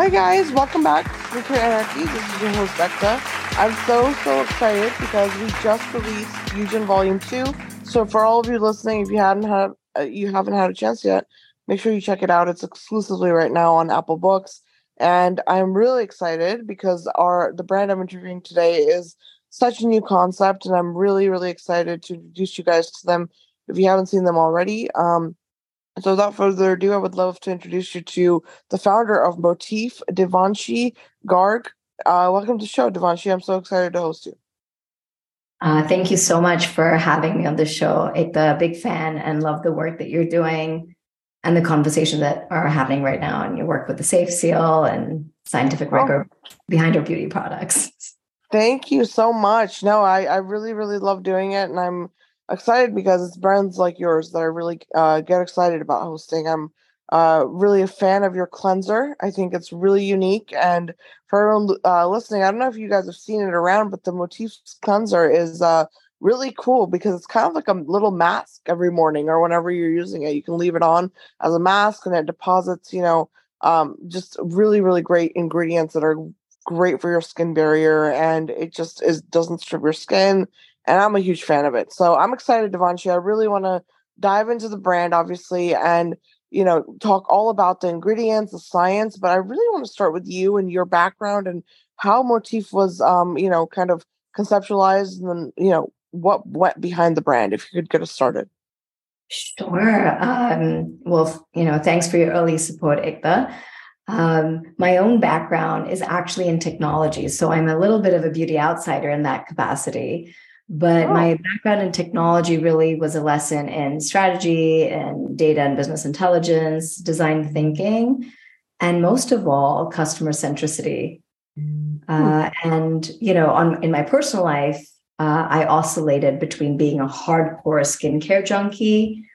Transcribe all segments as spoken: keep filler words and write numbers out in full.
Hi guys, welcome back to Skincare Anarchy. This is your host, Becca. I'm so, so excited because we just released Fusion Volume Two. So for all of you listening, if you haven't had uh, you haven't had a chance yet, make sure you check it out. It's exclusively right now on Apple Books. And I'm really excited because our the brand I'm interviewing today is such a new concept, and I'm really, really excited to introduce you guys to them if you haven't seen them already. Um, so without further ado, I would love to introduce you to the founder of Motif, Devanshi Garg. Uh, welcome to the show, Devanshi. I'm so excited to host you. Uh, thank you so much for having me on the show. I'm a big fan and love the work that you're doing and the conversation that are happening right now, and your work with the Safe Seal and scientific record oh. behind your beauty products. Thank you so much. No, I, I really, really love doing it. And I'm excited because it's brands like yours that I really uh, get excited about hosting. I'm uh, really a fan of your cleanser. I think it's really unique. And for everyone uh, listening, I don't know if you guys have seen it around, but the Motif cleanser is uh, really cool because it's kind of like a little mask every morning or whenever you're using it. You can leave it on as a mask and it deposits, you know, um, just really, really great ingredients that are great for your skin barrier, and it just is doesn't strip your skin, and I'm a huge fan of it. So I'm excited, Devanshi. I really want to dive into the brand, obviously, and, you know, talk all about the ingredients, the science, but I really want to start with you and your background and how Motif was, um, you know, kind of conceptualized, and, you know, what went behind the brand, if you could get us started. Sure. Um, well, you know, thanks for your early support, Ikta. Um, my own background is actually in technology. So I'm a little bit of a beauty outsider in that capacity, but oh. my background in technology really was a lesson in strategy and data and business intelligence, design thinking, and most of all, customer centricity. Mm. Uh, and, you know, on, in my personal life, uh, I oscillated between being a hardcore skincare junkie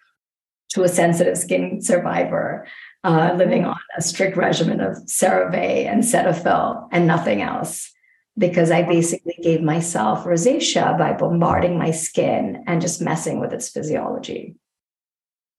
to a sensitive skin survivor. Uh, living on a strict regimen of CeraVe and Cetaphil and nothing else, because I basically gave myself rosacea by bombarding my skin and just messing with its physiology.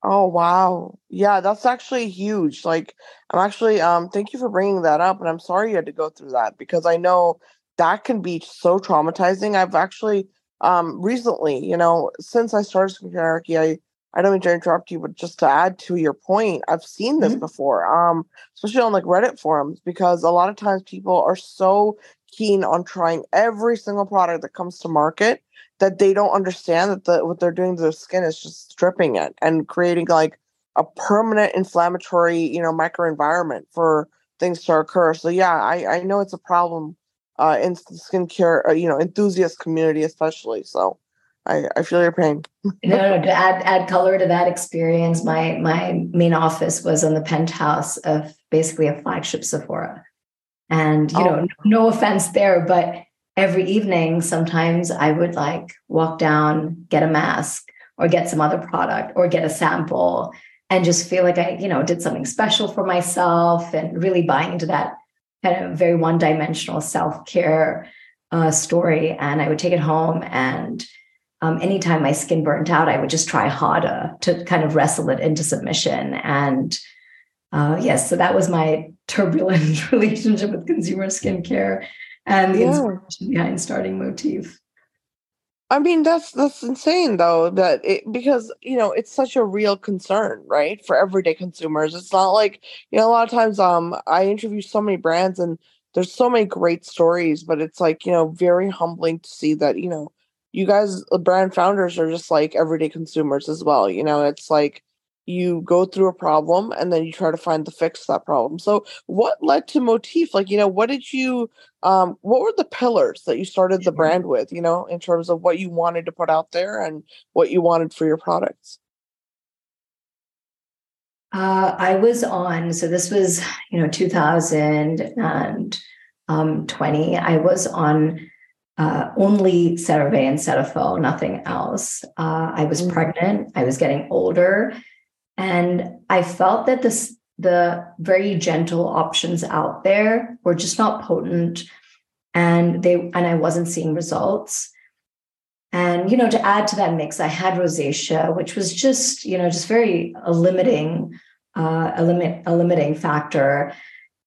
Oh, wow. Yeah, that's actually huge. Like, I'm actually, um, thank you for bringing that up. And I'm sorry you had to go through that, because I know that can be so traumatizing. I've actually um, recently, you know, since I started Skincare Anarchy, I I don't mean to interrupt you, but just to add to your point, I've seen this mm-hmm. before, um, especially on like Reddit forums, because a lot of times people are so keen on trying every single product that comes to market that they don't understand that the, what they're doing to their skin is just stripping it and creating like a permanent inflammatory, you know, microenvironment for things to occur. So yeah, I, I know it's a problem uh, in the skincare, uh, you know, enthusiast community, especially. So. I, I feel your pain. no, no, to add add color to that experience, my my main office was on the penthouse of basically a flagship Sephora. And, you oh. know, no offense there, but every evening, sometimes I would like walk down, get a mask or get some other product or get a sample and just feel like I, you know, did something special for myself and really buying into that kind of very one-dimensional self-care uh, story. And I would take it home and Um, anytime my skin burnt out, I would just try harder to kind of wrestle it into submission. And uh, yes, so that was my turbulent relationship with consumer skincare and the yeah. inspiration behind starting Motif. I mean, that's that's insane, though, that it, because, you know, it's such a real concern, right, for everyday consumers. It's not like, you know, a lot of times um, I interview so many brands and there's so many great stories, but it's like, you know, very humbling to see that, you know, you guys, the brand founders, are just like everyday consumers as well. You know, it's like you go through a problem and then you try to find the fix to that problem. So what led to Motif? Like, you know, what did you, um, what were the pillars that you started the brand with, you know, in terms of what you wanted to put out there and what you wanted for your products? Uh, I was on, so this was, you know, two thousand twenty. I was on Uh, only CeraVe and Cetaphil, nothing else. Uh, I was pregnant. I was getting older. And I felt that this, the very gentle options out there were just not potent, and they and I wasn't seeing results. And, you know, to add to that mix, I had rosacea, which was just, you know, just very a limiting, uh, a limit, a limiting factor.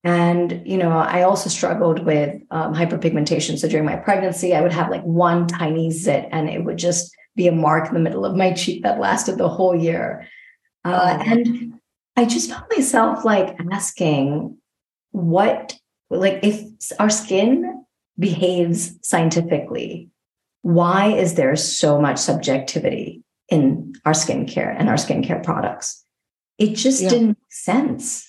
And, you know, I also struggled with um, hyperpigmentation. So during my pregnancy, I would have like one tiny zit and it would just be a mark in the middle of my cheek that lasted the whole year. Uh, and I just found myself like asking what, like if our skin behaves scientifically, why is there so much subjectivity in our skincare and our skincare products? It just yeah. didn't make sense.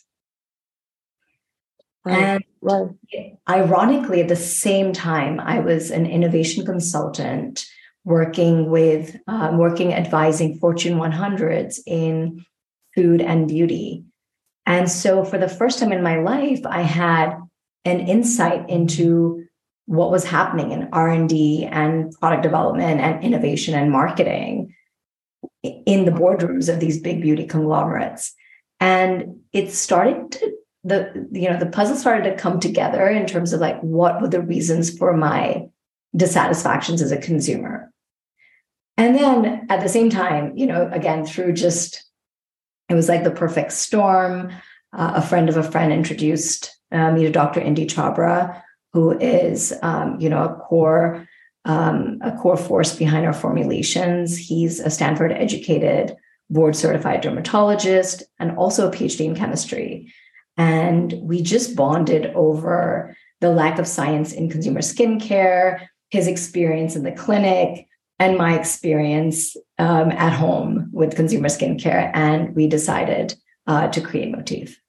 Right. And right. ironically, at the same time, I was an innovation consultant working with, uh, working advising Fortune one hundreds in food and beauty. And so for the first time in my life, I had an insight into what was happening in R and D and product development and innovation and marketing in the boardrooms of these big beauty conglomerates. And it started to, the, you know, the puzzle started to come together in terms of like, what were the reasons for my dissatisfactions as a consumer? And then at the same time, you know, again, through just, it was like the perfect storm. Uh, a friend of a friend introduced uh, me to Doctor Indy Chabra, who is, um, you know, a core, um, a core force behind our formulations. He's a Stanford educated, board certified dermatologist, and also a P H D in chemistry. And we just bonded over the lack of science in consumer skincare, his experience in the clinic, and my experience um, at home with consumer skincare. And we decided uh, to create Motif.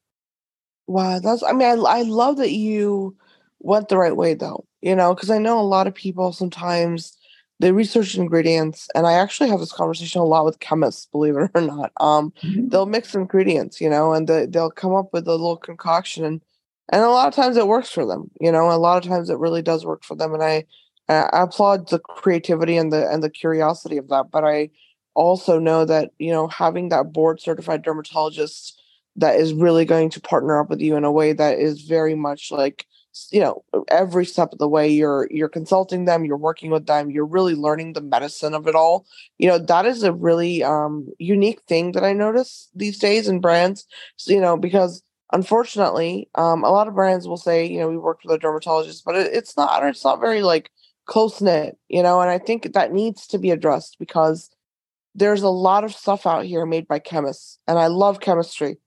Wow. That's, I mean, I, I love that you went the right way though, you know, because I know a lot of people sometimes they research ingredients, and I actually have this conversation a lot with chemists, believe it or not. Um, mm-hmm. They'll mix ingredients, you know, and they, they'll come up with a little concoction, and and a lot of times it works for them, you know, a lot of times it really does work for them. And I, I applaud the creativity and the and the curiosity of that. But I also know that, you know, having that board certified dermatologist that is really going to partner up with you in a way that is very much like, you know, every step of the way you're you're consulting them, you're working with them, you're really learning the medicine of it all. You know, that is a really um, unique thing that I notice these days in brands, so, you know, because unfortunately, um, a lot of brands will say, you know, we worked with a dermatologist, but it, it's not it's not very like close knit, you know, and I think that needs to be addressed because there's a lot of stuff out here made by chemists, and I love chemistry.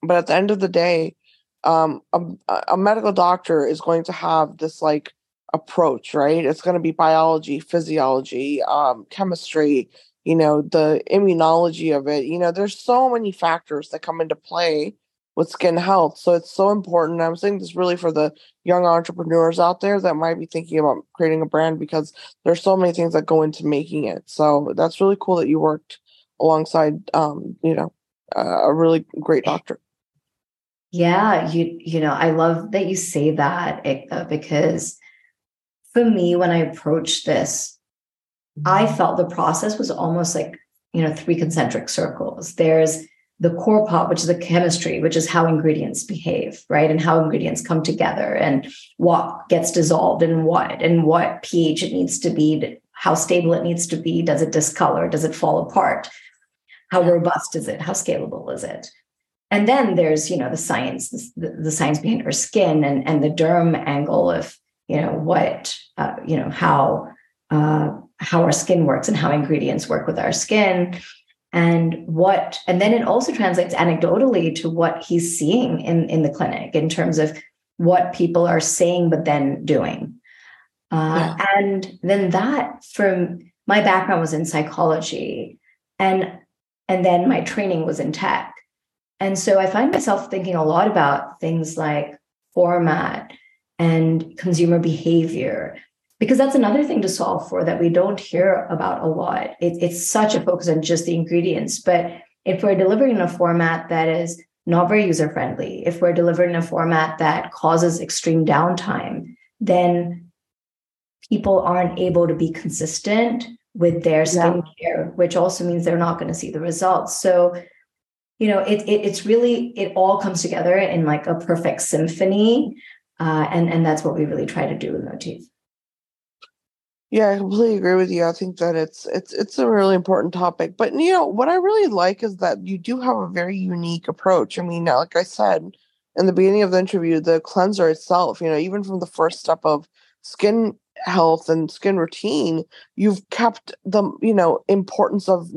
But at the end of the day, um, a, a medical doctor is going to have this like approach, right? It's going to be biology, physiology, um, chemistry, you know, the immunology of it. You know, there's so many factors that come into play with skin health. So it's so important. I'm saying this really for the young entrepreneurs out there that might be thinking about creating a brand, because there's so many things that go into making it. So that's really cool that you worked alongside, um, you know, uh, a really great doctor. Yeah. You, you know, I love that you say that, Ekta, because for me, when I approached this, I felt the process was almost like, you know, three concentric circles. There's the core part, which is the chemistry, which is how ingredients behave, right? And how ingredients come together and what gets dissolved in what, and what pH it needs to be, how stable it needs to be. Does it discolor? Does it fall apart? How robust is it? How scalable is it? And then there's, you know, the science, the, the science behind our skin and, and the derm angle of, you know, what, uh, you know, how, uh, how our skin works and how ingredients work with our skin. And what, and then it also translates anecdotally to what he's seeing in, in the clinic in terms of what people are saying, but then doing. Uh, yeah. And then that, from my background was in psychology, and, and then my training was in tech. And so I find myself thinking a lot about things like format and consumer behavior, because that's another thing to solve for that we don't hear about a lot. It, it's such a focus on just the ingredients. But if we're delivering in a format that is not very user-friendly, if we're delivering in a format that causes extreme downtime, then people aren't able to be consistent with their skincare, yeah. which also means they're not going to see the results. So, you know, it, it it's really, it all comes together in like a perfect symphony. Uh, and, and that's what we really try to do with Motif. Yeah, I completely agree with you. I think that it's it's it's a really important topic. But, you know, what I really like is that you do have a very unique approach. I mean, like I said, in the beginning of the interview, the cleanser itself, you know, even from the first step of skin health and skin routine, you've kept the, you know, importance of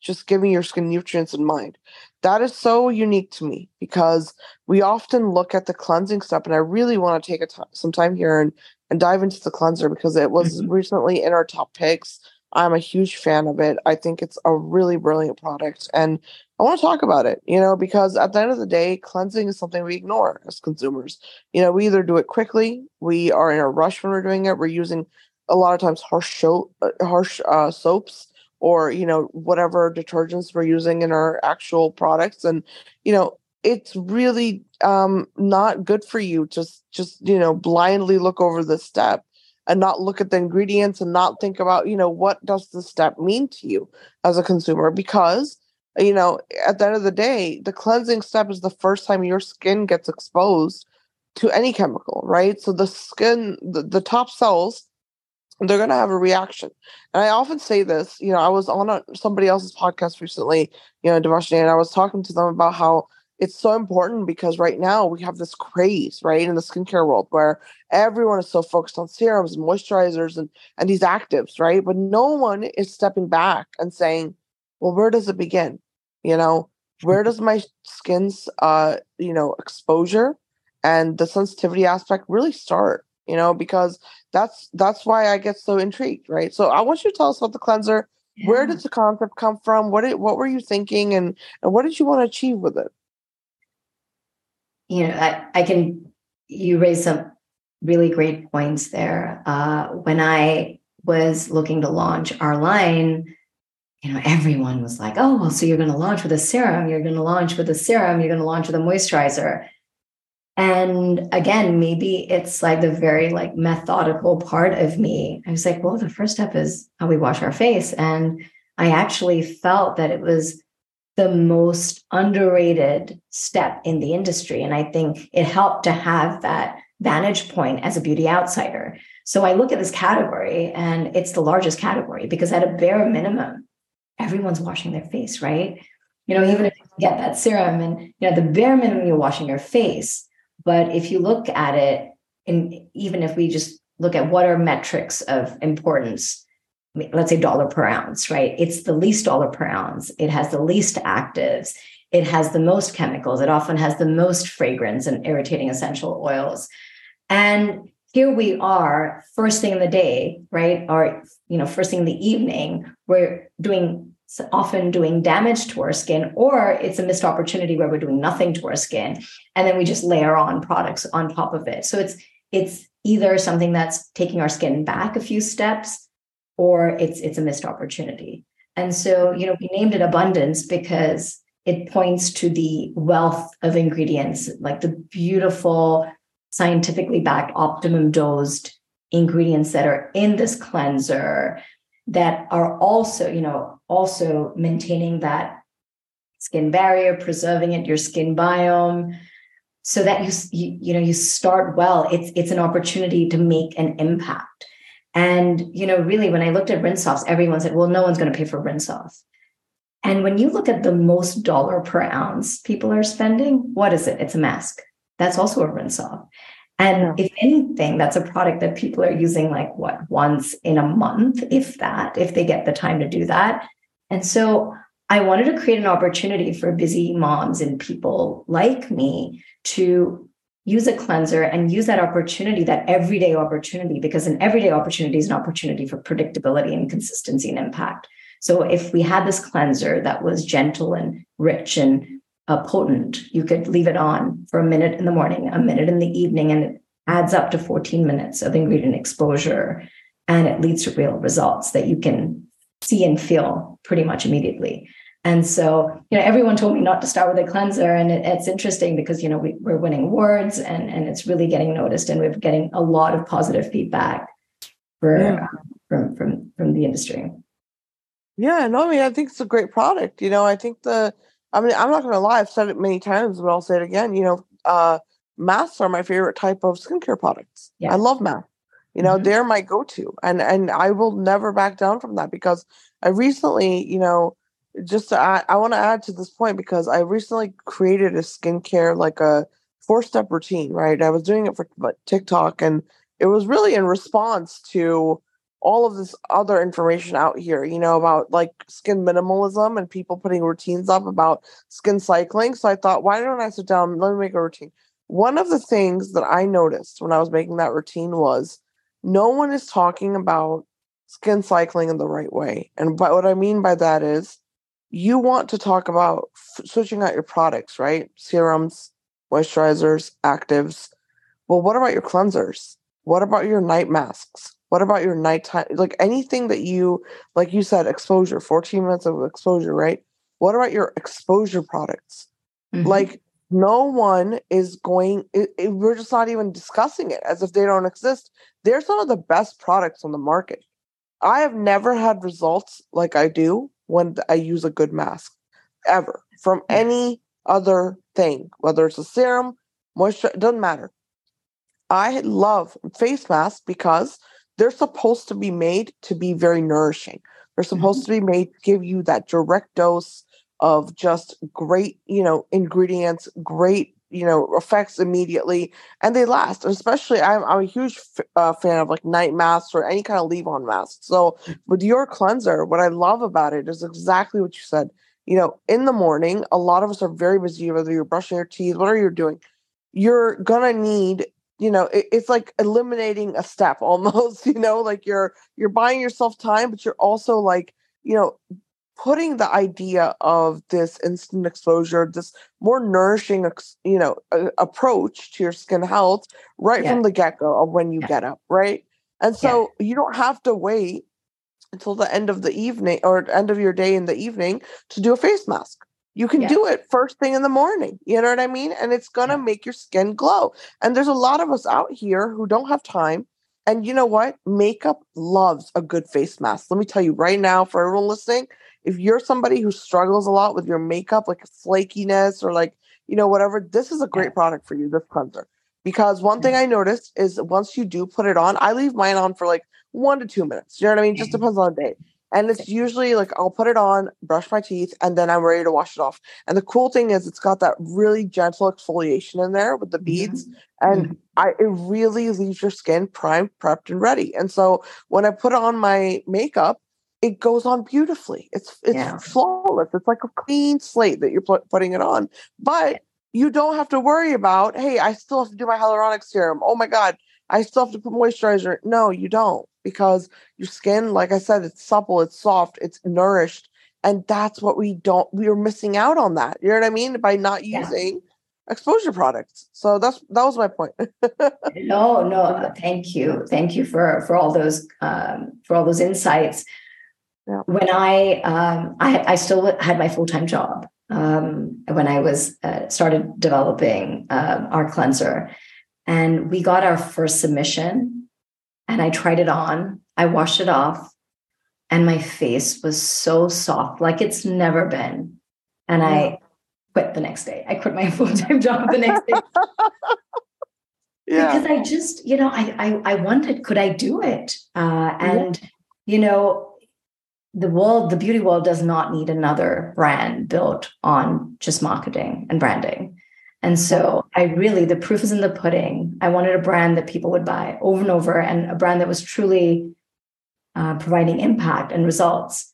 just giving your skin nutrients in mind. That is so unique to me because we often look at the cleansing step, and I really want to take a t- some time here and, and dive into the cleanser because it was mm-hmm. recently in our top picks. I'm a huge fan of it. I think it's a really brilliant product, and I want to talk about it, you know, because at the end of the day, cleansing is something we ignore as consumers. You know, we either do it quickly, we are in a rush when we're doing it, we're using a lot of times harsh, show, harsh uh, soaps or, you know, whatever detergents we're using in our actual products. And, you know, it's really um, not good for you to just, just, you know, blindly look over this step and not look at the ingredients and not think about, you know, what does this step mean to you as a consumer? Because, you know, at the end of the day, the cleansing step is the first time your skin gets exposed to any chemical, right? So the skin, the, the top cells, they're going to have a reaction. And I often say this, you know, I was on a, somebody else's podcast recently, you know, Devanshi, and I was talking to them about how it's so important because right now we have this craze, right, in the skincare world where everyone is so focused on serums and moisturizers and, and these actives, right? But no one is stepping back and saying, well, where does it begin? You know, where does my skin's, uh, you know, exposure and the sensitivity aspect really start? You know, because that's that's why I get so intrigued, right? So I want you to tell us about the cleanser. Yeah. Where did the concept come from? What did, what were you thinking and, and what did you want to achieve with it? You know, I, I can, you raised some really great points there. Uh, when I was looking to launch our line, you know, everyone was like, oh, well, so you're going to launch with a serum, you're going to launch with a serum, you're going to launch with a moisturizer. And again, maybe it's like the very like methodical part of me. I was like, well, the first step is how we wash our face. And I actually felt that it was the most underrated step in the industry. And I think it helped to have that vantage point as a beauty outsider. So I look at this category and it's the largest category because at a bare minimum, everyone's washing their face, right? You know, even if you get that serum and, you know, the bare minimum, you're washing your face. But if you look at it, and even if we just look at what are metrics of importance, let's say dollar per ounce, right? It's the least dollar per ounce. It has the least actives. It has the most chemicals. It often has the most fragrance and irritating essential oils. And here we are, first thing in the day, right? Or, you know, first thing in the evening, we're doing often doing damage to our skin, or it's a missed opportunity where we're doing nothing to our skin. And then we just layer on products on top of it. So it's, it's either something that's taking our skin back a few steps, or it's, it's a missed opportunity. And so, you know, we named it Abundance because it points to the wealth of ingredients, like the beautiful, scientifically backed, optimum dosed ingredients that are in this cleanser that are also, you know, also maintaining that skin barrier, preserving it, your skin biome, so that you, you, you know, you start well. It's, it's an opportunity to make an impact. And, you know, really, when I looked at rinse-offs, everyone said, well, no one's going to pay for rinse-off. And when you look at the most dollar per ounce people are spending, what is it? It's a mask. That's also a rinse-off. And if anything, that's a product that people are using like what, once in a month, if that, if they get the time to do that. And so I wanted to create an opportunity for busy moms and people like me to use a cleanser and use that opportunity, that everyday opportunity, because an everyday opportunity is an opportunity for predictability and consistency and impact. So if we had this cleanser that was gentle and rich and Uh, potent, you could leave it on for a minute in the morning, a minute in the evening, and it adds up to fourteen minutes of ingredient exposure. And it leads to real results that you can see and feel pretty much immediately. And so, you know, everyone told me not to start with a cleanser. And it, it's interesting because, you know, we, we're winning awards and, and it's really getting noticed. And we're getting a lot of positive feedback for, yeah. uh, from, from, from the industry. Yeah, no, I mean, I think it's a great product. You know, I think the, I mean, I'm not going to lie. I've said it many times, but I'll say it again. You know, uh, masks are my favorite type of skincare products. Yeah. I love masks. You know, mm-hmm. they're my go-to. And and I will never back down from that because I recently, you know, just to add, I want to add to this point because I recently created a skincare, like a four-step routine, right? I was doing it for TikTok, and it was really in response to all of this other information out here, you know, about like skin minimalism and people putting routines up about skin cycling. So I thought, why don't I sit down? Let me make a routine. One of the things that I noticed when I was making that routine was no one is talking about skin cycling in the right way. And by, what I mean by that is you want to talk about f- switching out your products, right? Serums, moisturizers, actives. Well, what about your cleansers? What about your night masks? What about your nighttime? Like anything that you, like you said, exposure, fourteen minutes of exposure, right? What about your exposure products? Mm-hmm. Like no one is going, it, it, we're just not even discussing it as if they don't exist. They're some of the best products on the market. I have never had results like I do when I use a good mask ever from any other thing, whether it's a serum, moisture, it doesn't matter. I love face masks because they're supposed to be made to be very nourishing. They're supposed mm-hmm. to be made to give you that direct dose of just great, you know, ingredients, great, you know, effects immediately. And they last. And especially, I'm, I'm a huge f- uh, fan of like night masks or any kind of leave-on mask. So with your cleanser, what I love about it is exactly what you said. You know, in the morning, a lot of us are very busy, whether you're brushing your teeth, whatever you're doing, you're going to need, you know, it, it's like eliminating a step almost, you know, like you're, you're buying yourself time, but you're also like, you know, putting the idea of this instant exposure, this more nourishing, you know, a, approach to your skin health right yeah. from the get-go of when you yeah. get up, right? And so yeah. you don't have to wait until the end of the evening or end of your day in the evening to do a face mask. You can yeah. do it first thing in the morning. You know what I mean? And it's going to yeah. make your skin glow. And there's a lot of us out here who don't have time. And you know what? Makeup loves a good face mask. Let me tell you right now, for everyone listening, if you're somebody who struggles a lot with your makeup, like flakiness or like, you know, whatever, this is a great yeah. product for you, this cleanser. Because one yeah. thing I noticed is once you do put it on, I leave mine on for like one to two minutes. You know what I mean? Just depends on the day. And it's usually like, I'll put it on, brush my teeth, and then I'm ready to wash it off. And the cool thing is it's got that really gentle exfoliation in there with the beads. Mm-hmm. And mm-hmm. I, it really leaves your skin primed, prepped, and ready. And so when I put on my makeup, it goes on beautifully. It's it's yeah. flawless. It's like a clean slate that you're pl- putting it on. But you don't have to worry about, hey, I still have to do my hyaluronic serum. Oh my God, I still have to put moisturizer. No, you don't. Because your skin, like I said, it's supple, it's soft, it's nourished. And that's what we don't, we are missing out on that. You know what I mean? By not using yeah. exposure products. So that's, that was my point. no, no. Thank you. Thank you for, for all those, um, for all those insights. Yeah. When I, um, I, I still had my full-time job um, when I was, uh, started developing uh, our cleanser, and we got our first submission. And I tried it on, I washed it off, and my face was so soft, like it's never been. And yeah. I quit the next day. I quit my full-time job the next day. yeah. Because I just, you know, I, I, I wondered, could I do it? Uh, and, yeah. you know, the world, the beauty world does not need another brand built on just marketing and branding. And so I really, the proof is in the pudding. I wanted a brand that people would buy over and over, and a brand that was truly uh, providing impact and results.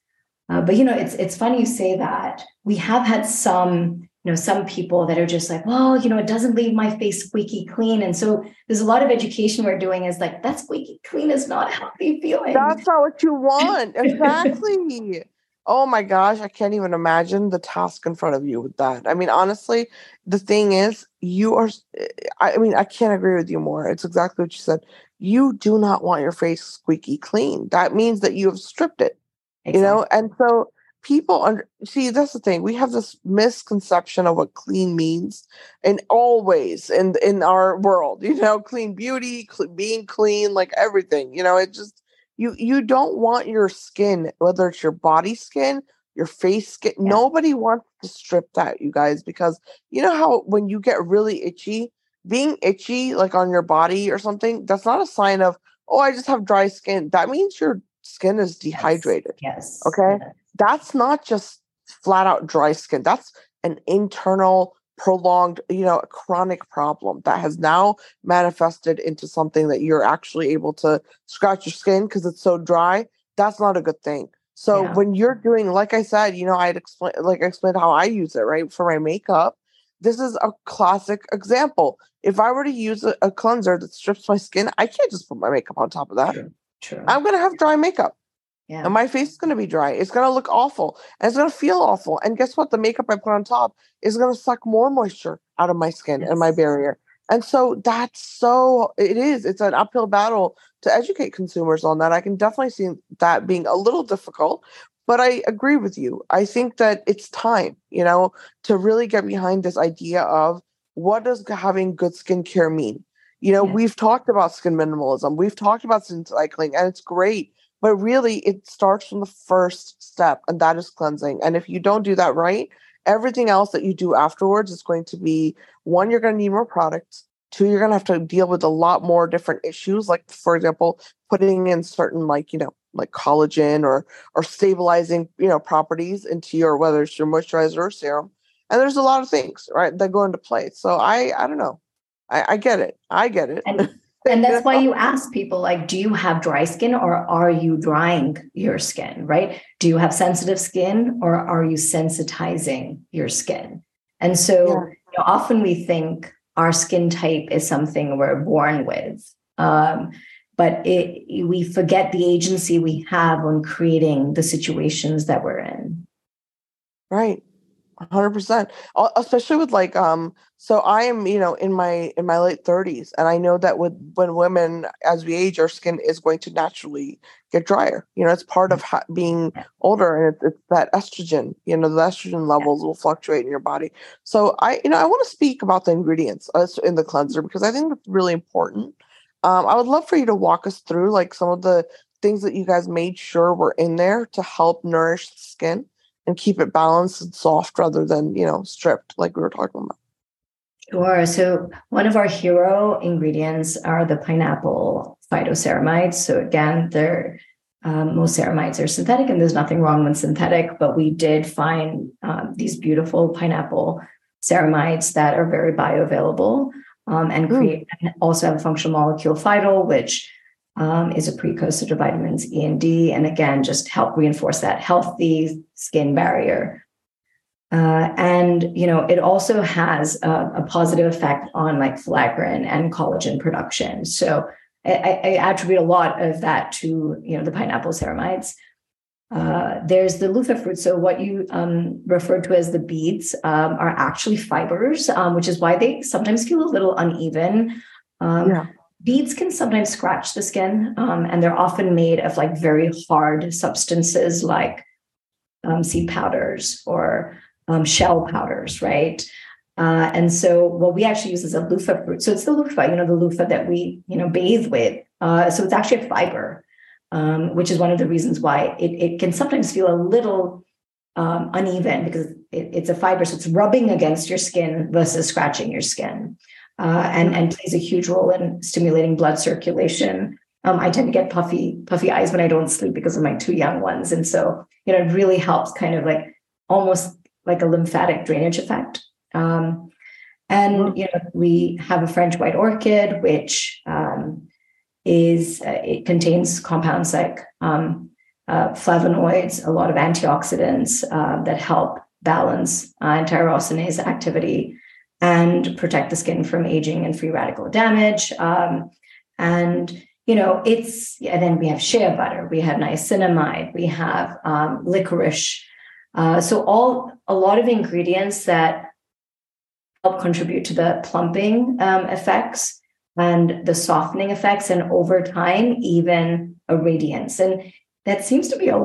Uh, but, you know, it's it's funny you say that. We have had some, you know, some people that are just like, well, you know, it doesn't leave my face squeaky clean. And so there's a lot of education we're doing is like, that squeaky clean is not a healthy feeling. That's not what you want. Exactly. Oh my gosh, I can't even imagine the task in front of you with that. I mean, honestly, the thing is, you are, I mean, I can't agree with you more. It's exactly what you said. You do not want your face squeaky clean. That means that you have stripped it, exactly. you know? And so people, under, see, that's the thing. We have this misconception of what clean means in all ways in, in our world, you know, clean beauty, clean, being clean, like everything, you know, it just, You you don't want your skin, whether it's your body skin, your face skin. Yeah. Nobody wants to strip that, you guys, because you know how when you get really itchy, being itchy like on your body or something, that's not a sign of, oh, I just have dry skin. That means your skin is dehydrated. Yes. yes. Okay. Yes. That's not just flat out dry skin. That's an internal prolonged, you know, a chronic problem that has now manifested into something that you're actually able to scratch your skin because it's so dry, that's not a good thing. So yeah. when you're doing, like I said, you know, I'd explain, like I explained how I use it, right? For my makeup, this is a classic example. If I were to use a, a cleanser that strips my skin, I can't just put my makeup on top of that. True. True. I'm going to have dry makeup. Yeah. And my face is going to be dry. It's going to look awful. And it's going to feel awful. And guess what? The makeup I put on top is going to suck more moisture out of my skin yes. and my barrier. And so that's so, it is, it's an uphill battle to educate consumers on that. I can definitely see that being a little difficult, but I agree with you. I think that it's time, you know, to really get behind this idea of what does having good skincare mean? You know, yeah. we've talked about skin minimalism. We've talked about skin cycling, and it's great. But really, it starts from the first step, and that is cleansing. And if you don't do that right, everything else that you do afterwards is going to be, one, you're going to need more products. Two, you're going to have to deal with a lot more different issues, like, for example, putting in certain, like, you know, like collagen or or stabilizing, you know, properties into your, whether it's your moisturizer or serum. And there's a lot of things, right, that go into play. So I, I don't know. I, I get it. I get it. And- And that's why you ask people, like, do you have dry skin or are you drying your skin, right? Do you have sensitive skin or are you sensitizing your skin? And so yeah. you know, often we think our skin type is something we're born with, um, but it, we forget the agency we have on creating the situations that we're in. Right. one hundred percent, especially with like, um, so I am, you know, in my, in my late thirties. And I know that with, when women, as we age, our skin is going to naturally get drier. You know, it's part of ha- being older, and it's, it's that estrogen, you know, the estrogen levels will fluctuate in your body. So I, you know, I want to speak about the ingredients in the cleanser, because I think that's really important. Um, I would love for you to walk us through like some of the things that you guys made sure were in there to help nourish the skin and keep it balanced and soft rather than, you know, stripped like we were talking about. Sure. So one of our hero ingredients are the pineapple phytoceramides. So again, they're, um, most ceramides are synthetic, and there's nothing wrong with synthetic, but we did find um, these beautiful pineapple ceramides that are very bioavailable um, and create mm. and also have a functional molecule phytol, which Um, is a precursor to vitamins E and D. And again, just help reinforce that healthy skin barrier. Uh, and, you know, it also has a, a positive effect on like flagrin and collagen production. So I, I attribute a lot of that to, you know, the pineapple ceramides. Uh, there's the loofah fruit. So what you um, referred to as the beads um, are actually fibers, um, which is why they sometimes feel a little uneven. Um, yeah. Beads can sometimes scratch the skin, um, and they're often made of like very hard substances like um, seed powders or um, shell powders, right? Uh, and so what we actually use is a loofah fruit. So it's the loofah, you know, the loofah that we, you know, bathe with. Uh, so it's actually a fiber, um, which is one of the reasons why it, it can sometimes feel a little um, uneven, because it, it's a fiber. So it's rubbing against your skin versus scratching your skin. Uh, and, and plays a huge role in stimulating blood circulation. Um, I tend to get puffy, puffy eyes when I don't sleep because of my two young ones. And so, you know, it really helps kind of like almost like a lymphatic drainage effect. Um, and, you know, we have a French white orchid, which um, is, uh, it contains compounds like um, uh, flavonoids, a lot of antioxidants uh, that help balance uh, tyrosinase activity and protect the skin from aging and free radical damage. Um, and, you know, it's, and then we have shea butter, we have niacinamide, we have um, licorice. Uh, so all, a lot of ingredients that help contribute to the plumping um, effects and the softening effects, and over time, even a radiance. And that seems to be a,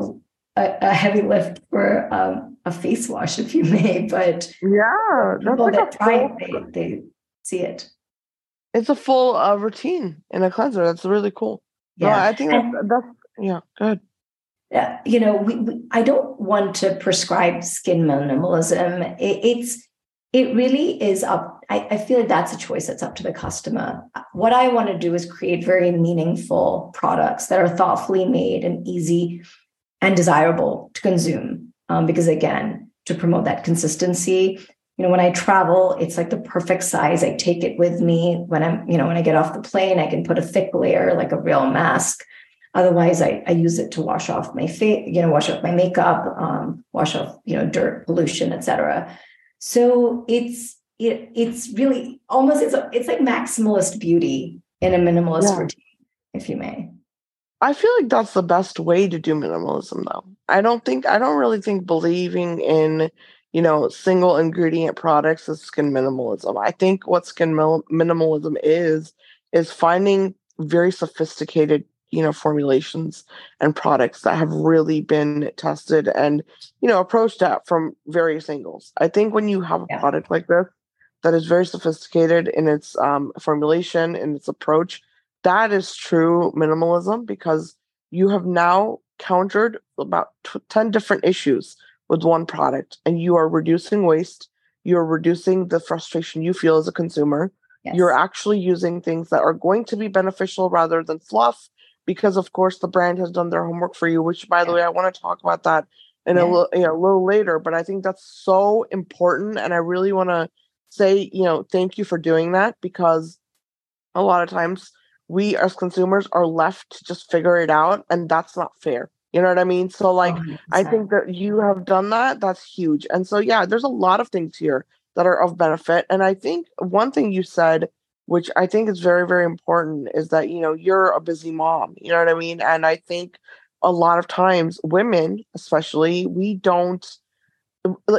a, a heavy lift for um a face wash, if you may, but yeah, people like that try full, it, they, they see it. It's a full uh, routine in a cleanser. That's really cool. Yeah, no, I think and, that's, that's yeah, good. Yeah, you know, we, we, I don't want to prescribe skin minimalism. It, it's it really is up. I, I feel like that's a choice that's up to the customer. What I want to do is create very meaningful products that are thoughtfully made and easy and desirable to consume. Um, because again, to promote that consistency, you know, when I travel, it's like the perfect size. I take it with me when I'm, you know, when I get off the plane, I can put a thick layer, like a real mask. Otherwise, I, I use it to wash off my face, you know, wash off my makeup, um, wash off, you know, dirt, pollution, et cetera. So it's, it, it's really almost, it's, a, it's like maximalist beauty in a minimalist yeah. routine, if you may. I feel like that's the best way to do minimalism, though. I don't think, I don't really think believing in, you know, single ingredient products is skin minimalism. I think what skin mil- minimalism is, is finding very sophisticated, you know, formulations and products that have really been tested and, you know, approached at from various angles. I think when you have a yeah. product like this that is very sophisticated in its um, formulation and its approach, that is true minimalism, because you have now countered about ten different issues with one product, and you are reducing waste. You're reducing the frustration you feel as a consumer. Yes. You're actually using things that are going to be beneficial rather than fluff, because of course the brand has done their homework for you, which by yeah. the way, I want to talk about that in yeah. a, little, you know, a little later, but I think that's so important. And I really want to say, you know, thank you for doing that, because a lot of times we as consumers are left to just figure it out, and that's not fair. You know what I mean? So like, oh, I think that you have done that. That's huge. And so, yeah, there's a lot of things here that are of benefit. And I think one thing you said, which I think is very, very important, is that, you know, you're a busy mom, you know what I mean? And I think a lot of times women, especially, we don't,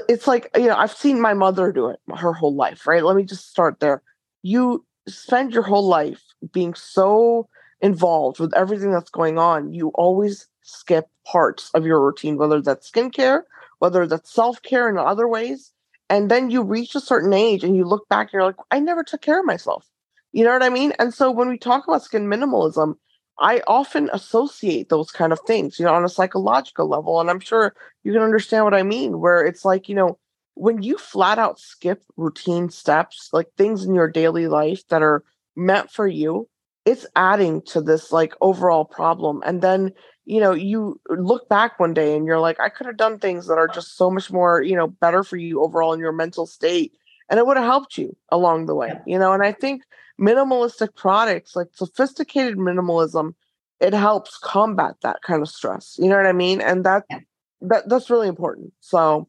it's like, you know, I've seen my mother do it her whole life, right? Let me just start there. You spend your whole life being so involved with everything that's going on. You always skip parts of your routine, whether that's skincare, whether that's self-care in other ways. And then you reach a certain age and you look back and you're like, I never took care of myself. You know what I mean? And so when we talk about skin minimalism, I often associate those kind of things, you know, on a psychological level. And I'm sure you can understand what I mean, where it's like, you know, when you flat out skip routine steps, like things in your daily life that are meant for you, it's adding to this like overall problem. And then, you know, you look back one day and you're like, I could have done things that are just so much more, you know, better for you overall in your mental state. And it would have helped you along the way, you know? And I think minimalistic products, like sophisticated minimalism, it helps combat that kind of stress. You know what I mean? And that, yeah. that that's really important. So,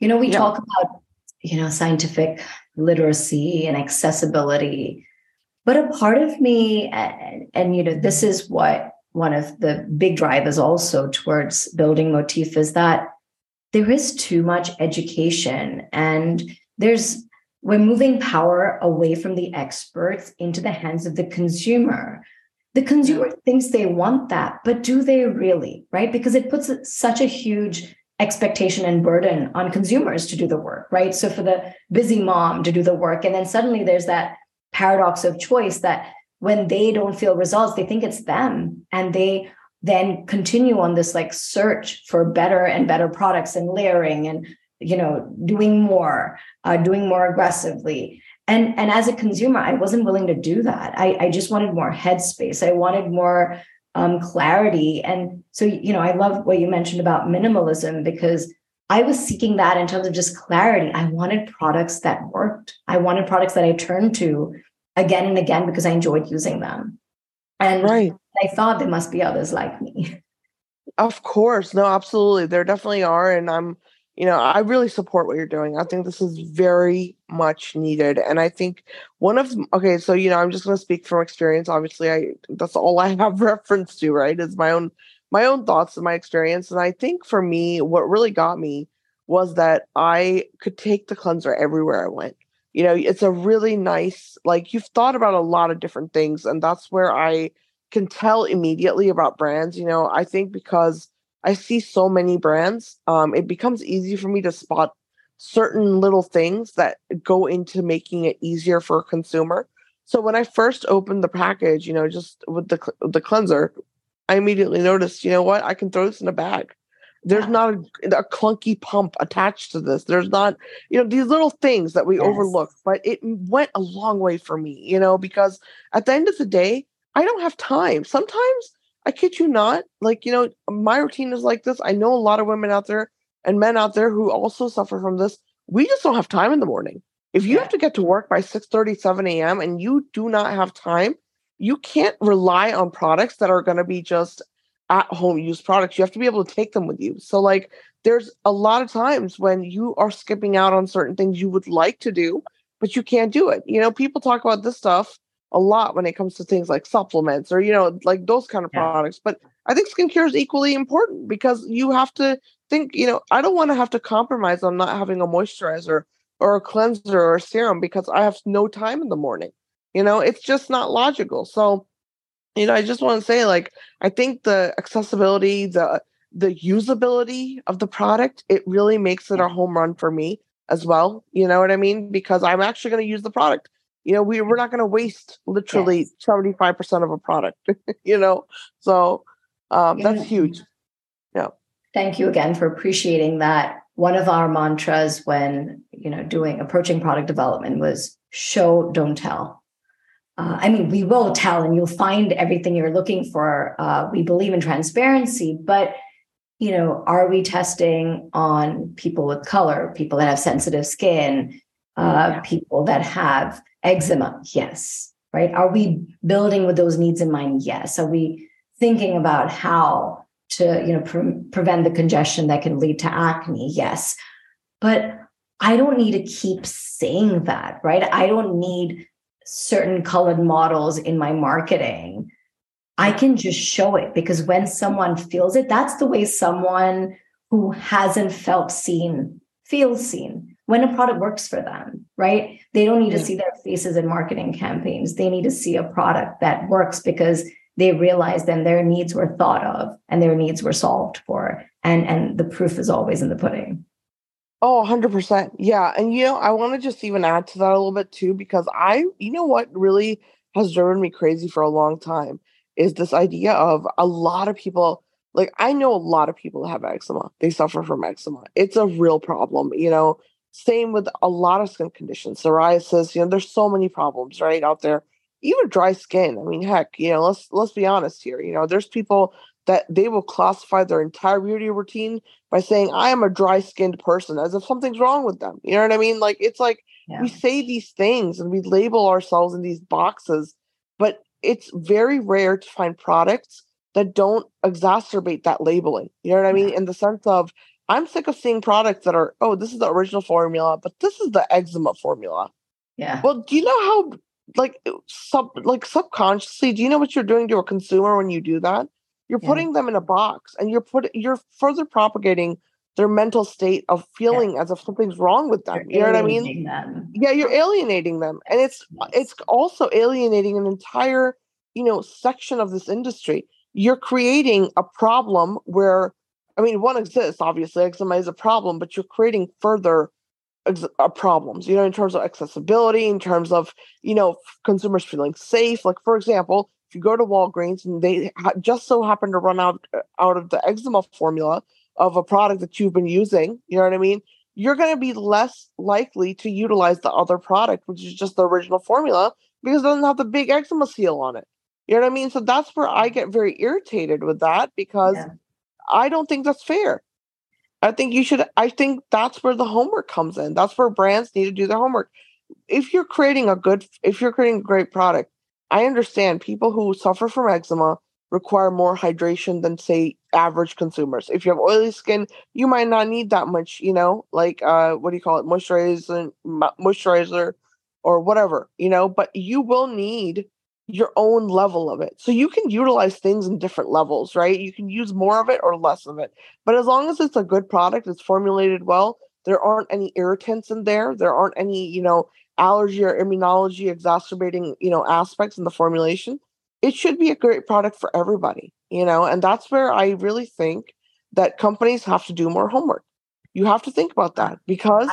you know, we yeah. talk about, you know, scientific literacy and accessibility. But a part of me, and, and, you know, this is what one of the big drivers also towards building Motif is, that there is too much education, and there's, we're moving power away from the experts into the hands of the consumer. The consumer thinks they want that, but do they really, right? Because it puts such a huge expectation and burden on consumers to do the work, right? So for the busy mom to do the work, and then suddenly there's that paradox of choice that when they don't feel results, they think it's them, and they then continue on this like search for better and better products and layering and, you know, doing more, uh, doing more aggressively. And, and as a consumer, I wasn't willing to do that. I, I just wanted more headspace. I wanted more um, clarity. And so, you know, I love what you mentioned about minimalism, because I was seeking that in terms of just clarity. I wanted products that worked. I wanted products that I turned to again and again because I enjoyed using them. And right. I thought there must be others like me. Of course. No, absolutely. There definitely are. And I'm, you know, I really support what you're doing. I think this is very much needed. And I think one of, okay, so, you know, I'm just going to speak from experience. Obviously, I that's all I have reference to, right, is my own my own thoughts and my experience. And I think for me, what really got me was that I could take the cleanser everywhere I went. You know, it's a really nice, like, you've thought about a lot of different things. And that's where I can tell immediately about brands. You know, I think because I see so many brands, um, it becomes easy for me to spot certain little things that go into making it easier for a consumer. So when I first opened the package, you know, just with the, the cleanser, I immediately noticed, you know what, I can throw this in a bag. There's yeah. not a, a clunky pump attached to this. There's not, you know, these little things that we yes. overlook, but it went a long way for me, you know, because at the end of the day, I don't have time. Sometimes, I kid you not, like, you know, my routine is like this. I know a lot of women out there and men out there who also suffer from this, we just don't have time in the morning. If you yeah. have to get to work by six thirty, seven a.m. and you do not have time, you can't rely on products that are going to be just at-home use products. You have to be able to take them with you. So, like, there's a lot of times when you are skipping out on certain things you would like to do, but you can't do it. You know, people talk about this stuff a lot when it comes to things like supplements or, you know, like those kind of yeah. products. But I think skincare is equally important because you have to think, you know, I don't want to have to compromise on not having a moisturizer or a cleanser or a serum because I have no time in the morning. You know, it's just not logical. So, you know, I just want to say, like, I think the accessibility, the the usability of the product, it really makes it a home run for me as well. You know what I mean? Because I'm actually going to use the product. You know, we, we're not going to waste literally yes. seventy-five percent of a product, you know? So um, yeah. that's huge. Yeah. Thank you again for appreciating that. One of our mantras when, you know, doing approaching product development was show, don't tell. Uh, I mean, we will tell and you'll find everything you're looking for. Uh, we believe in transparency, but, you know, are we testing on people with color, people that have sensitive skin, uh, yeah. people that have eczema? Yes. Right. Are we building with those needs in mind? Yes. Are we thinking about how to, you know, pre- prevent the congestion that can lead to acne? Yes. But I don't need to keep saying that, right? I don't need certain colored models in my marketing. I can just show it because when someone feels it, that's the way someone who hasn't felt seen feels seen. When a product works for them, right? They don't need to see their faces in marketing campaigns. They need to see a product that works because they realize then their needs were thought of and their needs were solved for. And, and the proof is always in the pudding. Oh, one hundred percent. Yeah. And, you know, I want to just even add to that a little bit too, because I, you know, what really has driven me crazy for a long time is this idea of a lot of people, like I know a lot of people have eczema. They suffer from eczema. It's a real problem, you know, same with a lot of skin conditions, psoriasis, you know, there's so many problems right out there, even dry skin. I mean, heck, you know, let's, let's be honest here. You know, there's people that they will classify their entire beauty routine by saying, I am a dry skinned person, as if something's wrong with them. You know what I mean? Like, it's like yeah. we say these things and we label ourselves in these boxes, but it's very rare to find products that don't exacerbate that labeling. You know what I mean? In the sense of, I'm sick of seeing products that are, oh, this is the original formula, but this is the eczema formula. Yeah. Well, do you know how, like, sub, like subconsciously, do you know what you're doing to a consumer when you do that? You're putting yeah. them in a box and you're put, you're further propagating their mental state of feeling yeah. as if something's wrong with them. You're you know what I mean? Them. Yeah, you're alienating them. And it's yes. it's also alienating an entire, you know, section of this industry. You're creating a problem where, I mean, one exists, obviously, eczema is a problem, but you're creating further ex- uh, problems, you know, in terms of accessibility, in terms of, you know, f- consumers feeling safe. Like, for example, if you go to Walgreens and they ha- just so happen to run out uh, out of the eczema formula of a product that you've been using, you know what I mean? You're going to be less likely to utilize the other product, which is just the original formula, because it doesn't have the big eczema seal on it. You know what I mean? So that's where I get very irritated with that, because yeah. I don't think that's fair. I think you should, I think that's where the homework comes in. That's where brands need to do their homework. If you're creating a good, if you're creating a great product, I understand people who suffer from eczema require more hydration than, say, average consumers. If you have oily skin, you might not need that much, you know, like, uh, what do you call it? Moisturizer, moisturizer or whatever, you know, but you will need your own level of it. So you can utilize things in different levels, right? You can use more of it or less of it. But as long as it's a good product, it's formulated well, there aren't any irritants in there. There aren't any, you know, allergy or immunology exacerbating, you know, aspects in the formulation. It should be a great product for everybody, you know, and that's where I really think that companies have to do more homework. You have to think about that because,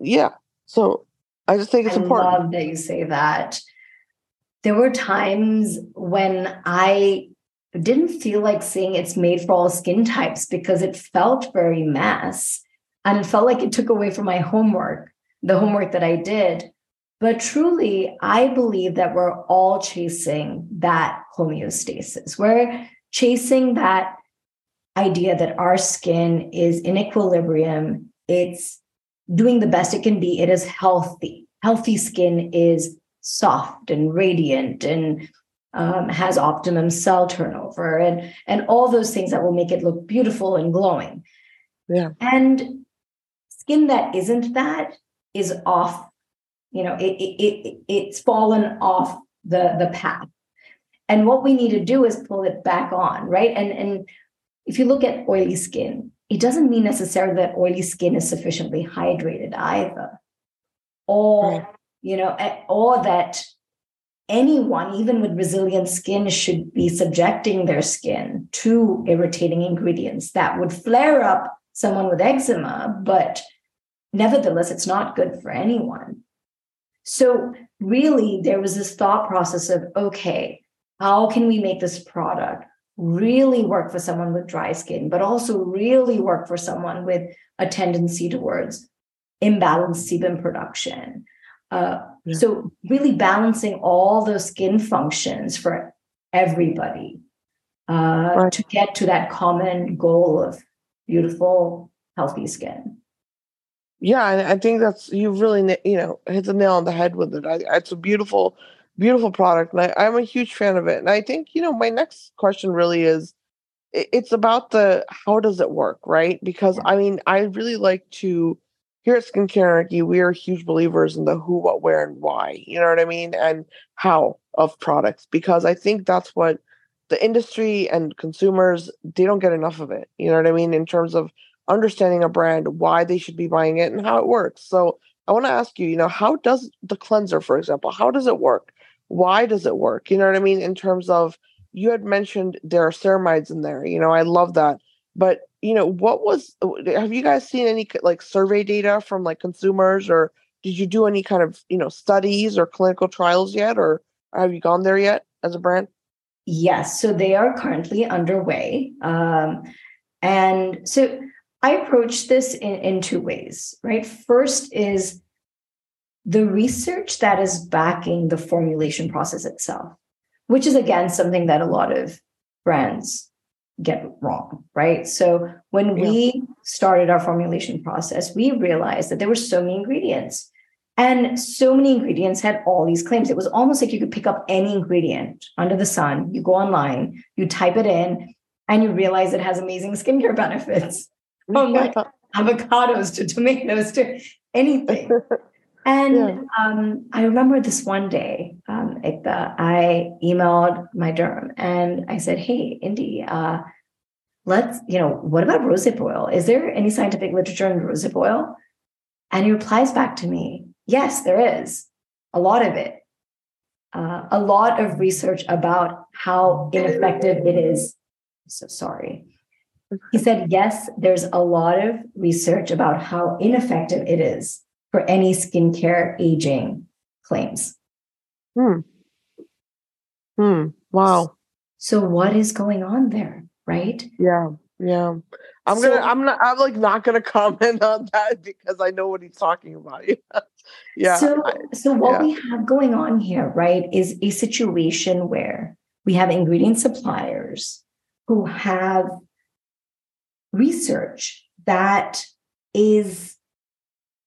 yeah. So I just think it's I important. I love that you say that. There were times when I didn't feel like saying it's made for all skin types because it felt very mass and it felt like it took away from my homework, the homework that I did. But truly, I believe that we're all chasing that homeostasis. We're chasing that idea that our skin is in equilibrium. It's doing the best it can be. It is healthy. Healthy skin is soft and radiant and um, has optimum cell turnover and, and all those things that will make it look beautiful and glowing. Yeah. And skin that isn't that is off, you know, it, it, it it's fallen off the, the path. And what we need to do is pull it back on, right? And, and if you look at oily skin, it doesn't mean necessarily that oily skin is sufficiently hydrated either. Or, right. you know, or that anyone, even with resilient skin, should be subjecting their skin to irritating ingredients that would flare up someone with eczema, but nevertheless, it's not good for anyone. So really, there was this thought process of, okay, how can we make this product really work for someone with dry skin, but also really work for someone with a tendency towards imbalanced sebum production? Uh, yeah. So really balancing all those skin functions for everybody uh, right. to get to that common goal of beautiful, healthy skin. Yeah, and I think that's, you really, you know, hit the nail on the head with it. I, it's a beautiful, beautiful product, and I, I'm a huge fan of it. And I think, you know, my next question really is, it's about the, how does it work, right? Because, yeah. I mean, I really like to, here at Skincare Anarchy, we are huge believers in the who, what, where, and why, you know what I mean? And how of products, because I think that's what the industry and consumers, they don't get enough of it, you know what I mean? In terms of understanding a brand, why they should be buying it and how it works. So I want to ask you, you know, how does the cleanser, for example, how does it work? Why does it work? You know what I mean? In terms of, you had mentioned there are ceramides in there, you know, I love that. But, you know, what was, have you guys seen any like survey data from like consumers, or did you do any kind of, you know, studies or clinical trials yet? Or have you gone there yet as a brand? Yes. So they are currently underway. Um, and so I approach this in, in two ways, right? First is the research that is backing the formulation process itself, which is again, something that a lot of brands get wrong, right? So when yeah. we started our formulation process, we realized that there were so many ingredients, and so many ingredients had all these claims. It was almost like you could pick up any ingredient under the sun. You go online, you type it in, and you realize it has amazing skincare benefits. From like avocados to tomatoes to anything. And yeah. um, I remember this one day, um, Ekta, I emailed my derm and I said, hey, Indy, uh, let's, you know, what about rosehip oil? Is there any scientific literature on rosehip oil? And he replies back to me, yes, there is. A lot of it. Uh, a lot of research about how ineffective it is. So sorry. He said, yes, there's a lot of research about how ineffective it is for any skincare aging claims. Hmm. Hmm. Wow. So what is going on there, right? Yeah. Yeah. I'm so, gonna. I'm not. I'm like not gonna comment on that because I know what he's talking about. yeah. So, I, so what yeah. we have going on here, right, is a situation where we have ingredient suppliers who have research that is,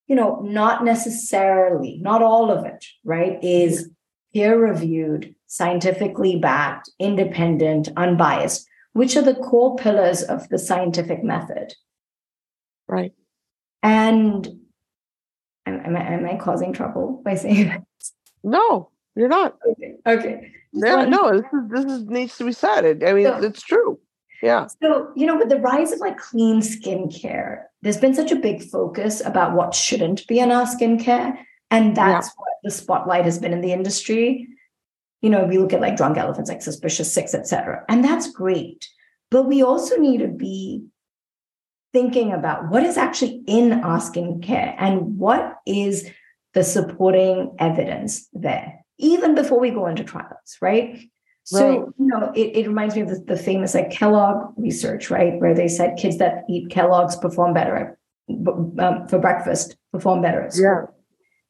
you know, not necessarily, not all of it, right, is peer-reviewed, scientifically backed, independent, unbiased, which are the core pillars of the scientific method. Right. And am, am, am I causing trouble by saying that? No, you're not. Okay. Okay. Yeah, so, no, this, is, this is, needs to be said. I mean, so, it's true. Yeah. So, you know, with the rise of like clean skincare, there's been such a big focus about what shouldn't be in our skincare. And that's yeah. what the spotlight has been in the industry. You know, we look at like Drunk Elephants, like Suspicious Six, et cetera. And that's great. But we also need to be thinking about what is actually in our skincare and what is the supporting evidence there, even before we go into trials, right? So, right. you know, it, it reminds me of the, the famous like Kellogg research, right, where they said kids that eat Kellogg's perform better at, um, for breakfast, perform better at school. Yeah.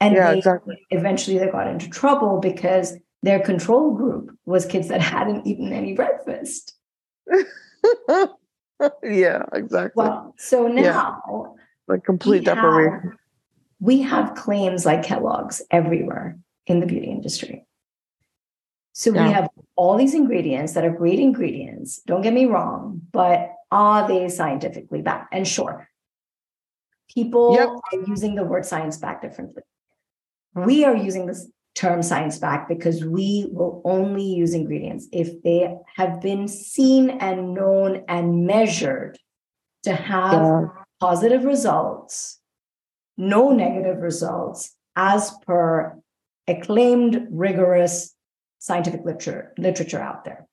And yeah, they, exactly. eventually they got into trouble because their control group was kids that hadn't eaten any breakfast. yeah, exactly. Well, so now. Yeah. Like complete deprivation. we have claims like Kellogg's everywhere in the beauty industry. So yeah. we have all these ingredients that are great ingredients. Don't get me wrong, but are they scientifically backed? And sure, people yep. are using the word science backed differently. We are using this term science backed because we will only use ingredients if they have been seen and known and measured to have yeah. positive results, no negative results, as per acclaimed, rigorous scientific literature, literature out there.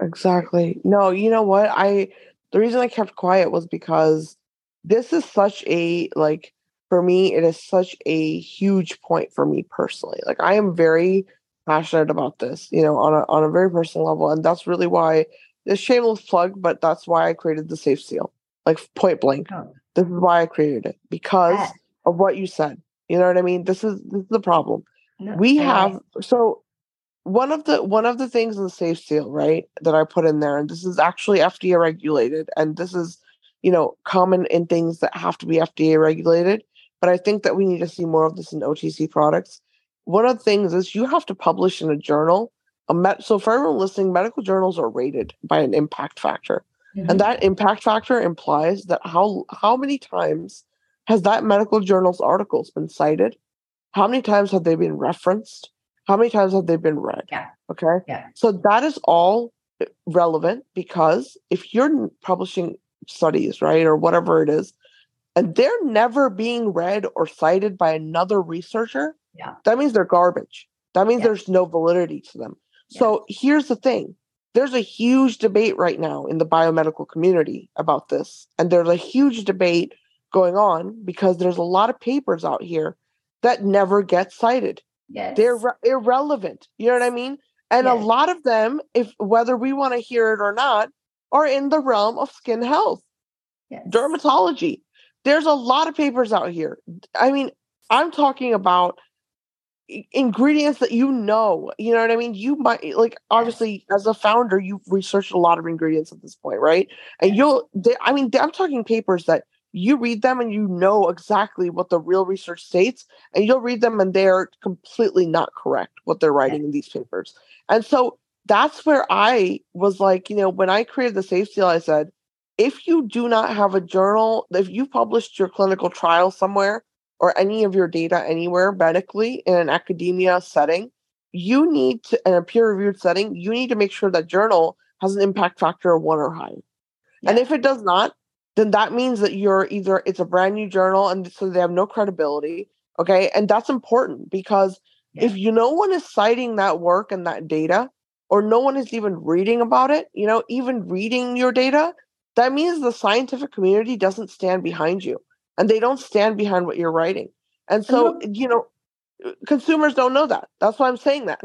Exactly. No, you know what? I, the reason I kept quiet was because this is such a, like, for me, it is such a huge point for me personally. Like, I am very passionate about this, you know, on a, on a very personal level. And that's really why this shameless plug, but that's why I created the Safe Seal, like point blank. Oh. This is why I created it, because yeah. of what you said. You know what I mean? This is, this is the problem. No, we have, I... so One of the one of the things in the Safe Seal, right, that I put in there, and this is actually F D A regulated, and this is, you know, common in things that have to be F D A regulated, but I think that we need to see more of this in O T C products. One of the things is you have to publish in a journal. A med- so for everyone listening, medical journals are rated by an impact factor, mm-hmm. and that impact factor implies that how how many times has that medical journal's articles been cited? How many times have they been referenced? How many times have they been read? Yeah. Okay. Yeah. So that is all relevant, because if you're publishing studies, right, or whatever it is, and they're never being read or cited by another researcher, yeah. that means they're garbage. That means yeah. there's no validity to them. Yeah. So here's the thing. There's a huge debate right now in the biomedical community about this. And there's a huge debate going on because there's a lot of papers out here that never get cited. Yes. They're re- irrelevant. You know what I mean? And yes. a lot of them, if whether we want to hear it or not, are in the realm of skin health, yes. dermatology. There's a lot of papers out here. I mean, I'm talking about I- ingredients that you know. You know what I mean? You might, like, obviously, yes. as a founder, you've researched a lot of ingredients at this point, right? And yes. you'll, they, I mean, I'm talking papers that you read them and you know exactly what the real research states, and you'll read them and they're completely not correct what they're writing yeah. in these papers. And so that's where I was like, you know, when I created the Safe Seal, I said, if you do not have a journal, if you published your clinical trial somewhere or any of your data anywhere medically in an academia setting, you need to, in a peer-reviewed setting, you need to make sure that journal has an impact factor of one or higher. Yeah. And if it does not, then that means that you're either, it's a brand new journal and so they have no credibility. Okay. And that's important because yeah. if you, no one is citing that work and that data, or no one is even reading about it, you know, even reading your data, that means the scientific community doesn't stand behind you and they don't stand behind what you're writing. And so, and look, you know, consumers don't know that. That's why I'm saying that.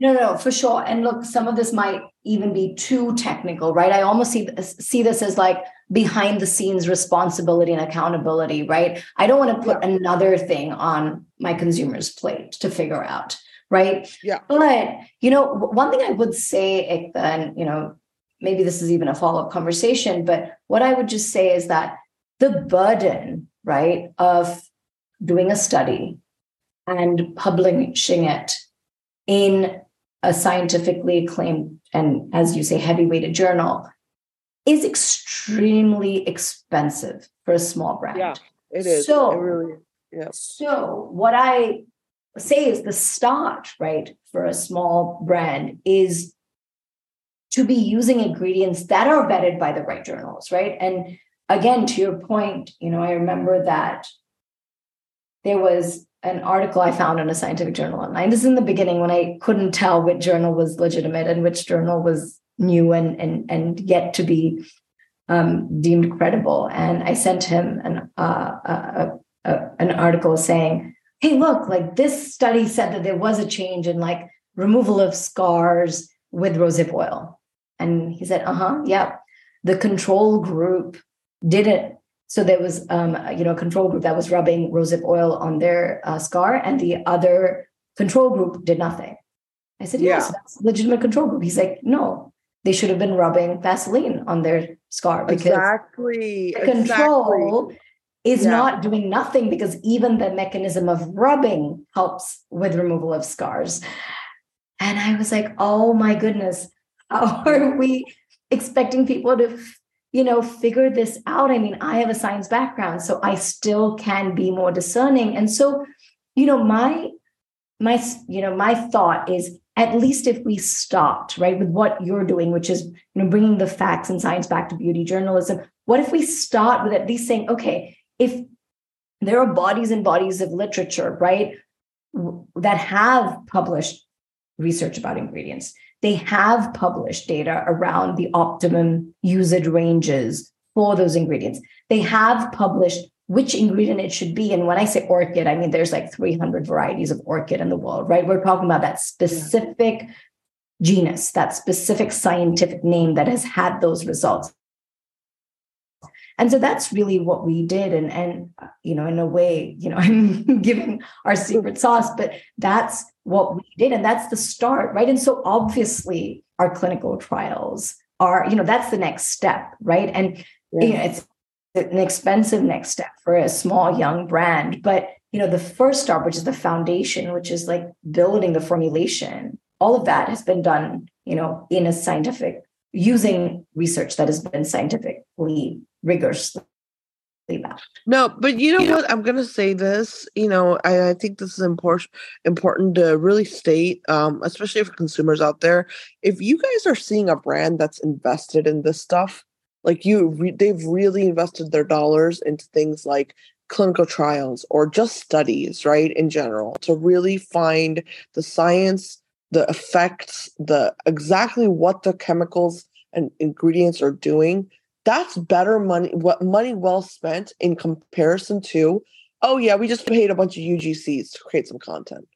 No, no, for sure. And look, some of this might even be too technical, right? I almost see this, see this as like behind the scenes responsibility and accountability, right? I don't want to put yeah. another thing on my consumer's plate to figure out, right? Yeah. But, you know, one thing I would say, and, you know, maybe this is even a follow-up conversation, but what I would just say is that the burden, right, of doing a study and publishing it in a scientifically acclaimed and, as you say, heavyweighted journal is extremely expensive for a small brand. Yeah, it is. So, it really is. Yeah. So what I say is the start, right, for a small brand is to be using ingredients that are vetted by the right journals, right? And again, to your point, you know, I remember that there was an article I found in a scientific journal online. This is in the beginning when I couldn't tell which journal was legitimate and which journal was new and and and yet to be um, deemed credible. And I sent him an uh, a, a, an article saying, "Hey, look! Like this study said that there was a change in like removal of scars with rosehip oil." And he said, "Uh huh, yeah. The control group didn't." So there was, um, you know, a control group that was rubbing rosehip oil on their uh, scar, and the other control group did nothing. I said, yes, yeah. so that's a legitimate control group. He's like, no, they should have been rubbing Vaseline on their scar because exactly. the control exactly. is yeah. not doing nothing, because even the mechanism of rubbing helps with removal of scars. And I was like, oh my goodness, how are we expecting people to, you know, figure this out? I mean, I have a science background, so I still can be more discerning. And so, you know, my, my, you know, my thought is, at least if we stopped, right, with what you're doing, which is, you know, bringing the facts and science back to beauty journalism, what if we start with at least saying, okay, if there are bodies and bodies of literature, right, that have published research about ingredients, they have published data around the optimum usage ranges for those ingredients, they have published which ingredient it should be. And when I say orchid, I mean, there's like three hundred varieties of orchid in the world, right? We're talking about that specific yeah. genus, that specific scientific name that has had those results. And so that's really what we did. And, and, you know, in a way, you know, I'm giving our secret sauce, but that's what we did. And that's the start, right? And so obviously our clinical trials are, you know, that's the next step, right? And yeah. you know, it's an expensive next step for a small young brand, but you know, the first start, which is the foundation, which is like building the formulation, all of that has been done, you know, in a scientific, using research that has been scientifically rigorously mapped. No, but you know yeah. what, I'm going to say this, you know, I, I think this is important, important to really state, um, especially for consumers out there. If you guys are seeing a brand that's invested in this stuff, like you, re- they've really invested their dollars into things like clinical trials or just studies, right, in general, to really find the science, the effects, the exactly what the chemicals and ingredients are doing. That's better money, what money well spent in comparison to, oh yeah, we just paid a bunch of U G Cs to create some content.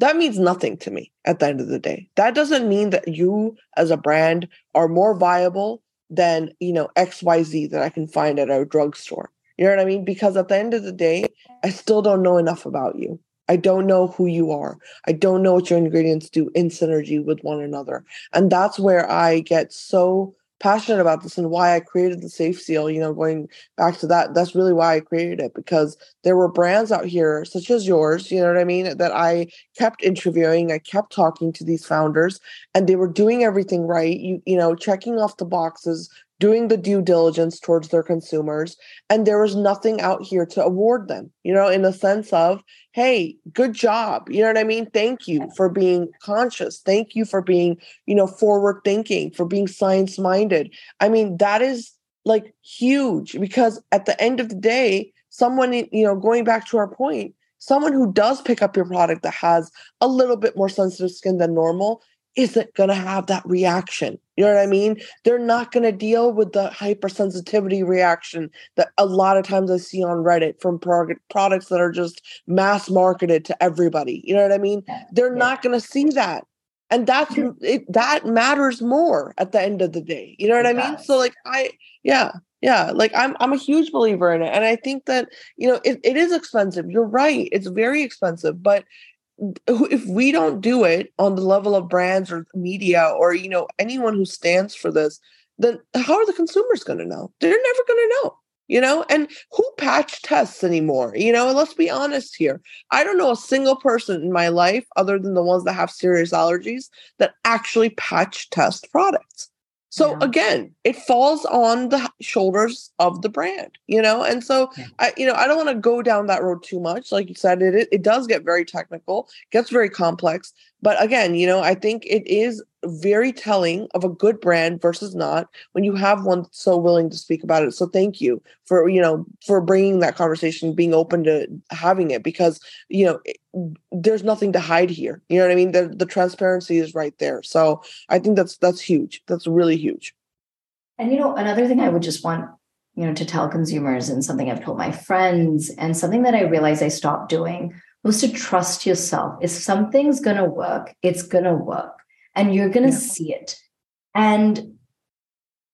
That means nothing to me at the end of the day. That doesn't mean that you as a brand are more viable than, you know, X Y Z that I can find at a drugstore. You know what I mean? Because at the end of the day, I still don't know enough about you. I don't know who you are. I don't know what your ingredients do in synergy with one another. And that's where I get so passionate about this and why I created the Safe Seal, you know, going back to that, that's really why I created it, because there were brands out here such as yours, you know what I mean, that I kept interviewing, I kept talking to these founders, and they were doing everything right, you, you know, checking off the boxes, doing the due diligence towards their consumers, and there was nothing out here to award them, you know, in the sense of, hey, good job. You know what I mean? Thank you for being conscious. Thank you for being, you know, forward thinking, for being science minded. I mean, that is like huge, because at the end of the day, someone, you know, going back to our point, someone who does pick up your product that has a little bit more sensitive skin than normal isn't going to have that reaction. You know what I mean? They're not going to deal with the hypersensitivity reaction that a lot of times I see on Reddit from pro- products that are just mass marketed to everybody. You know what I mean? They're yeah. not going to see that. And that's, it, that matters more at the end of the day. You know what it I mean? Does. So like, I, yeah, yeah. Like I'm, I'm a huge believer in it. And I think that, you know, it, it is expensive. You're right. It's very expensive, but if we don't do it on the level of brands or media or, you know, anyone who stands for this, then how are the consumers going to know? They're never going to know, you know, and who patch tests anymore? You know, let's be honest here. I don't know a single person in my life other than the ones that have serious allergies that actually patch test products. So yeah. again, it falls on the shoulders of the brand, you know? And so, yeah. I, you know, I don't want to go down that road too much. Like you said, it it does get very technical, gets very complex. But again, you know, I think it is very telling of a good brand versus not when you have one that's so willing to speak about it. So thank you for, you know, for bringing that conversation, being open to having it, because, you know, it, there's nothing to hide here. You know what I mean? The, the transparency is right there. So I think that's, that's huge. That's really huge. And, you know, another thing I would just want, you know, to tell consumers, and something I've told my friends and something that I realized I stopped doing, was to trust yourself. If something's going to work, it's going to work. And you're going to yeah. see it. And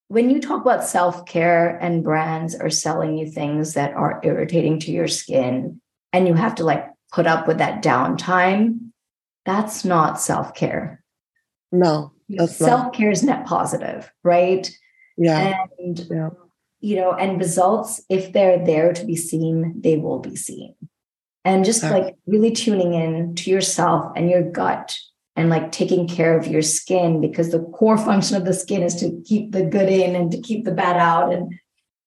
when you talk about self-care and brands are selling you things that are irritating to your skin and you have to like put up with that downtime, that's not self-care. No, that's self-care not. Is net positive, right? Yeah. And yeah. you know, and results, if they're there to be seen, they will be seen. And just okay. like really tuning in to yourself and your gut and like taking care of your skin, because the core function of the skin is to keep the good in and to keep the bad out. And,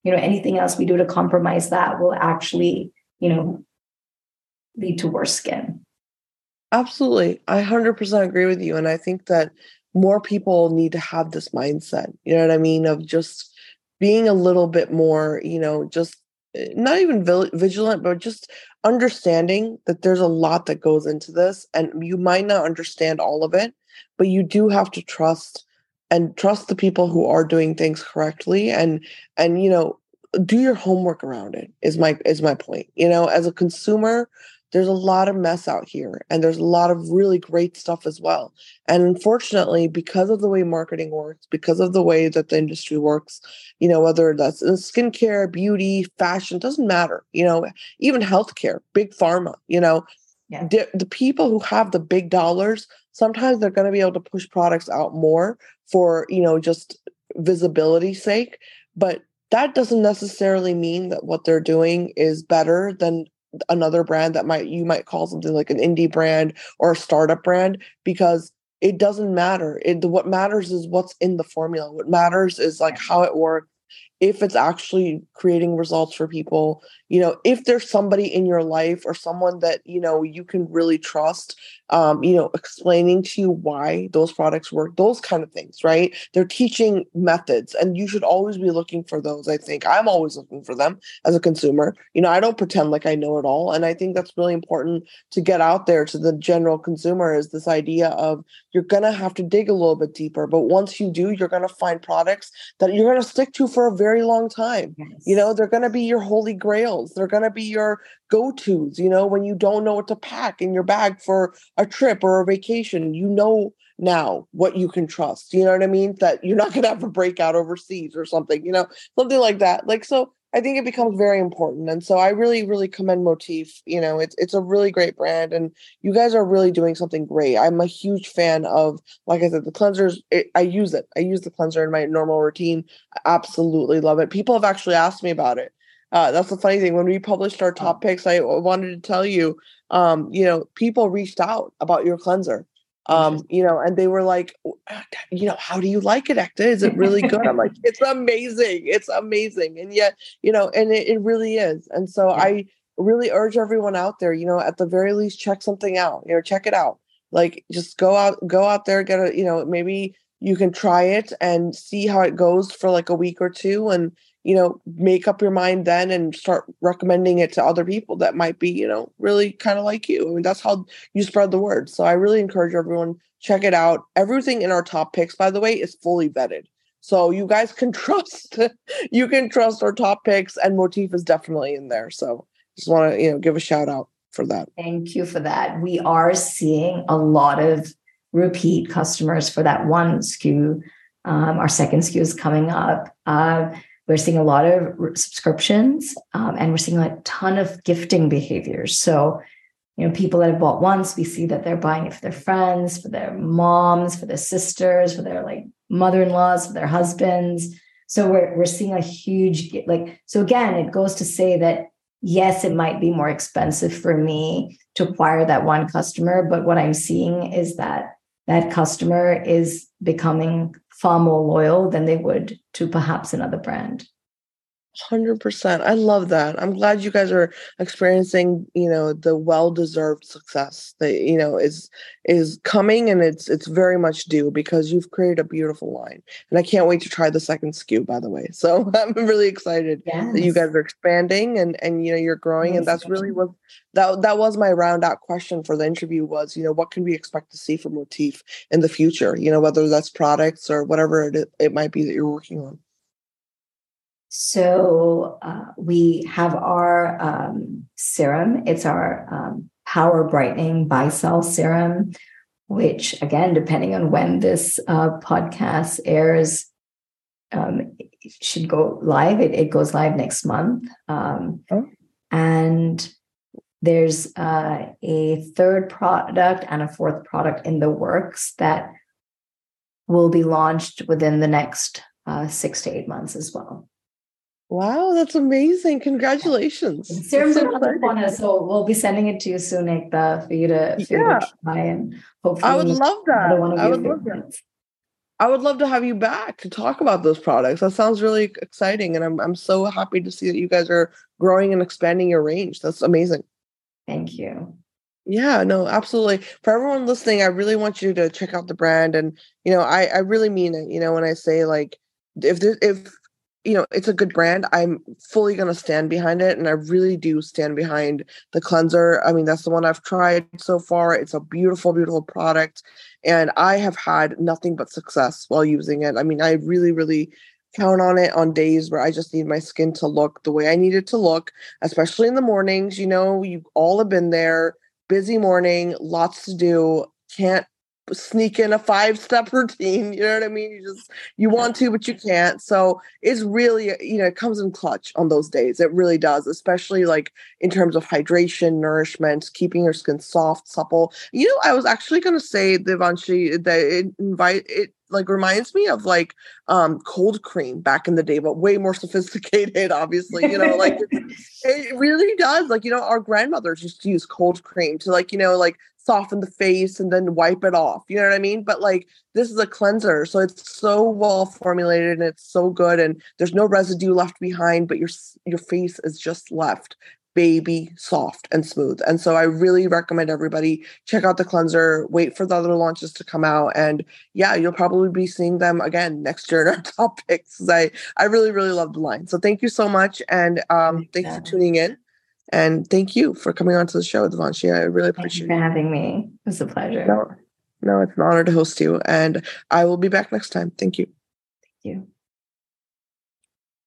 you know, anything else we do to compromise that will actually, you know, lead to worse skin. Absolutely. I one hundred percent agree with you. And I think that more people need to have this mindset, you know what I mean, of just being a little bit more, you know, just not even vigilant, but just understanding that there's a lot that goes into this, and you might not understand all of it, but you do have to trust and trust the people who are doing things correctly. And, and, you know, do your homework around it is my, is my point. You know, as a consumer, there's a lot of mess out here, and there's a lot of really great stuff as well. And unfortunately, because of the way marketing works, because of the way that the industry works, you know, whether that's in skincare, beauty, fashion, doesn't matter, you know, even healthcare, big pharma, you know, yeah. the, the people who have the big dollars, sometimes they're going to be able to push products out more for, you know, just visibility sake. But that doesn't necessarily mean that what they're doing is better than another brand that might you might call something like an indie brand or a startup brand, because it doesn't matter. It what matters is what's in the formula. What matters is like how it works, if it's actually creating results for people, you know, if there's somebody in your life or someone that, you know, you can really trust, um, you know, explaining to you why those products work, those kind of things, right? They're teaching methods, and you should always be looking for those. I think I'm always looking for them as a consumer. You know, I don't pretend like I know it all. And I think that's really important to get out there to the general consumer, is this idea of you're going to have to dig a little bit deeper, but once you do, you're going to find products that you're going to stick to for a very long time. Yes. You know, they're going to be your holy grails. They're going to be your go-tos, you know, when you don't know what to pack in your bag for a trip or a vacation. You know now what you can trust, you know what I mean? That you're not going to have a breakout overseas or something, you know, something like that. Like, so I think it becomes very important. And so I really, really commend Motif. You know, it's it's a really great brand, and you guys are really doing something great. I'm a huge fan of, like I said, the cleansers. It, I use it. I use the cleanser in my normal routine. I absolutely love it. People have actually asked me about it. Uh, that's the funny thing. When we published our top picks, I wanted to tell you, um, you know, people reached out about your cleanser. Um, you know, and they were like, you know, how do you like it, Ekta? Is it really good? I'm like, it's amazing. It's amazing. And yet, you know, and it, it really is. And so yeah. I really urge everyone out there, you know, at the very least, check something out, you know, check it out. Like, just go out, go out there, get a, you know, maybe you can try it and see how it goes for like a week or two, and, you know, make up your mind then and start recommending it to other people that might be, you know, really kind of like you. I mean, that's how you spread the word. So I really encourage everyone, check it out. Everything in our top picks, by the way, is fully vetted. So you guys can trust, you can trust our top picks, and Motif is definitely in there. So just want to, you know, give a shout out for that. Thank you for that. We are seeing a lot of repeat customers for that one S K U. Um, our second S K U is coming up. Uh, We're seeing a lot of subscriptions, um, and we're seeing a ton of gifting behaviors. So, you know, people that have bought once, we see that they're buying it for their friends, for their moms, for their sisters, for their like mother-in-laws, for their husbands. So we're we're seeing a huge, like, so again, it goes to say that, yes, it might be more expensive for me to acquire that one customer, but what I'm seeing is that that customer is becoming far more loyal than they would to perhaps another brand. one hundred percent. I love that. I'm glad you guys are experiencing, you know, the well-deserved success that, you know, is is coming, and it's it's very much due, because you've created a beautiful line. And I can't wait to try the second S K U, by the way. So I'm really excited yes. that you guys are expanding and, and you know, you're growing. Yes. And that's really what that that was my round out question for the interview was, you know, what can we expect to see from Motif in the future? You know, whether that's products or whatever it, it might be that you're working on. So uh, we have our um, serum. It's our um, Power Brightening Bicell serum, which, again, depending on when this uh, podcast airs, um, it should go live. It, it goes live next month. Um, oh. And there's uh, a third product and a fourth product in the works that will be launched within the next uh, six to eight months as well. Wow, that's amazing. Congratulations. Serum's so another corner, so we'll be sending it to you soon, Ekta, for you to, for yeah. you to try and hopefully. I would love that. I would love that. I would love to have you back to talk about those products. That sounds really exciting. And I'm I'm so happy to see that you guys are growing and expanding your range. That's amazing. Thank you. Yeah, no, absolutely. For everyone listening, I really want you to check out the brand. And, you know, I, I really mean it, you know, when I say like, if there, if, you know, it's a good brand, I'm fully going to stand behind it. And I really do stand behind the cleanser. I mean, that's the one I've tried so far. It's a beautiful, beautiful product. And I have had nothing but success while using it. I mean, I really, really count on it on days where I just need my skin to look the way I need it to look, especially in the mornings. You know, you all have been there. Busy morning, lots to do, can't sneak in a five-step routine. You know what I mean? You just, you want to, but you can't. So it's really, you know, it comes in clutch on those days. It really does, especially like in terms of hydration, nourishment, keeping your skin soft, supple. You know, I was actually going to say, Devanshi, that it invite it like reminds me of like um cold cream back in the day, but way more sophisticated, obviously, you know, like it, it really does. Like, you know, our grandmothers used to use cold cream to like, you know, like soften the face and then wipe it off. You know what I mean? But like, this is a cleanser. So it's so well formulated and it's so good. And there's no residue left behind, but your, your face is just left baby soft and smooth. And so I really recommend everybody check out the cleanser, wait for the other launches to come out. And yeah, you'll probably be seeing them again next year in our top picks. I, I really, really love the line. So thank you so much. And um, thanks yeah. for tuning in. And thank you for coming on to the show, Devanshi. I really appreciate it. Thank you for having me. It was a pleasure. No, no, it's an honor to host you. And I will be back next time. Thank you. Thank you.